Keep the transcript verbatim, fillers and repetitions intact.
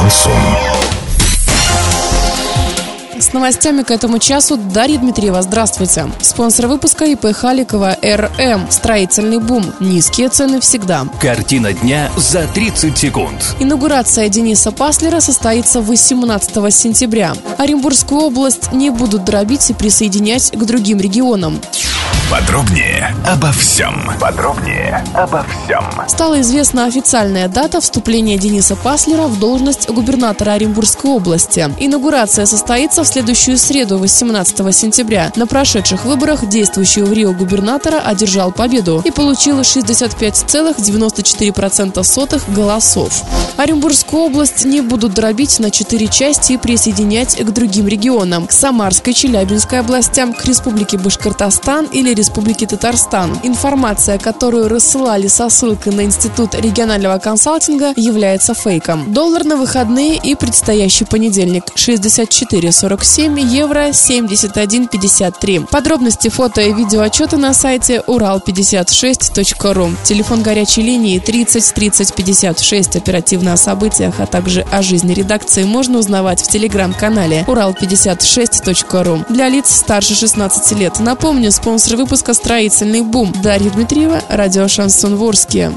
Шансон. С новостями к этому часу Дарья Дмитриева. Здравствуйте. Спонсор выпуска и пэ Халикова эр эм. Строительный бум. Низкие цены всегда. Картина дня за тридцать секунд. Инаугурация Дениса Паслера состоится восемнадцатого сентября. Оренбургскую область не будут дробить и присоединять к другим регионам. Подробнее обо всем. Подробнее обо всем. Стала известна официальная дата вступления Дениса Паслера в должность губернатора Оренбургской области. Инаугурация состоится в следующую среду, восемнадцатого сентября. На прошедших выборах действующего в Рио губернатора одержал победу и получил шестьдесят пять целых девяносто четыре сотых процента сотых голосов. Оренбургскую область не будут дробить на четыре части и присоединять к другим регионам. К Самарской, Челябинской областям, к Республике Башкортостан или Республики Татарстан. Информация, которую рассылали со ссылкой на Институт регионального консалтинга, является фейком. Доллар на выходные и предстоящий понедельник шестьдесят четыре сорок семь, евро семьдесят один пятьдесят три. Подробности, фото и видеоотчеты на сайте урал пятьдесят шесть точка ру. Телефон горячей линии тридцать тридцать пятьдесят шесть. Оперативно о событиях, а также о жизни редакции можно узнавать в телеграм-канале урал пятьдесят шесть точка ру. Для лиц старше шестнадцати лет. Напомню, спонсор выпуска «Строительный бум». Дарья Дмитриева, радио «Шансон Ворске».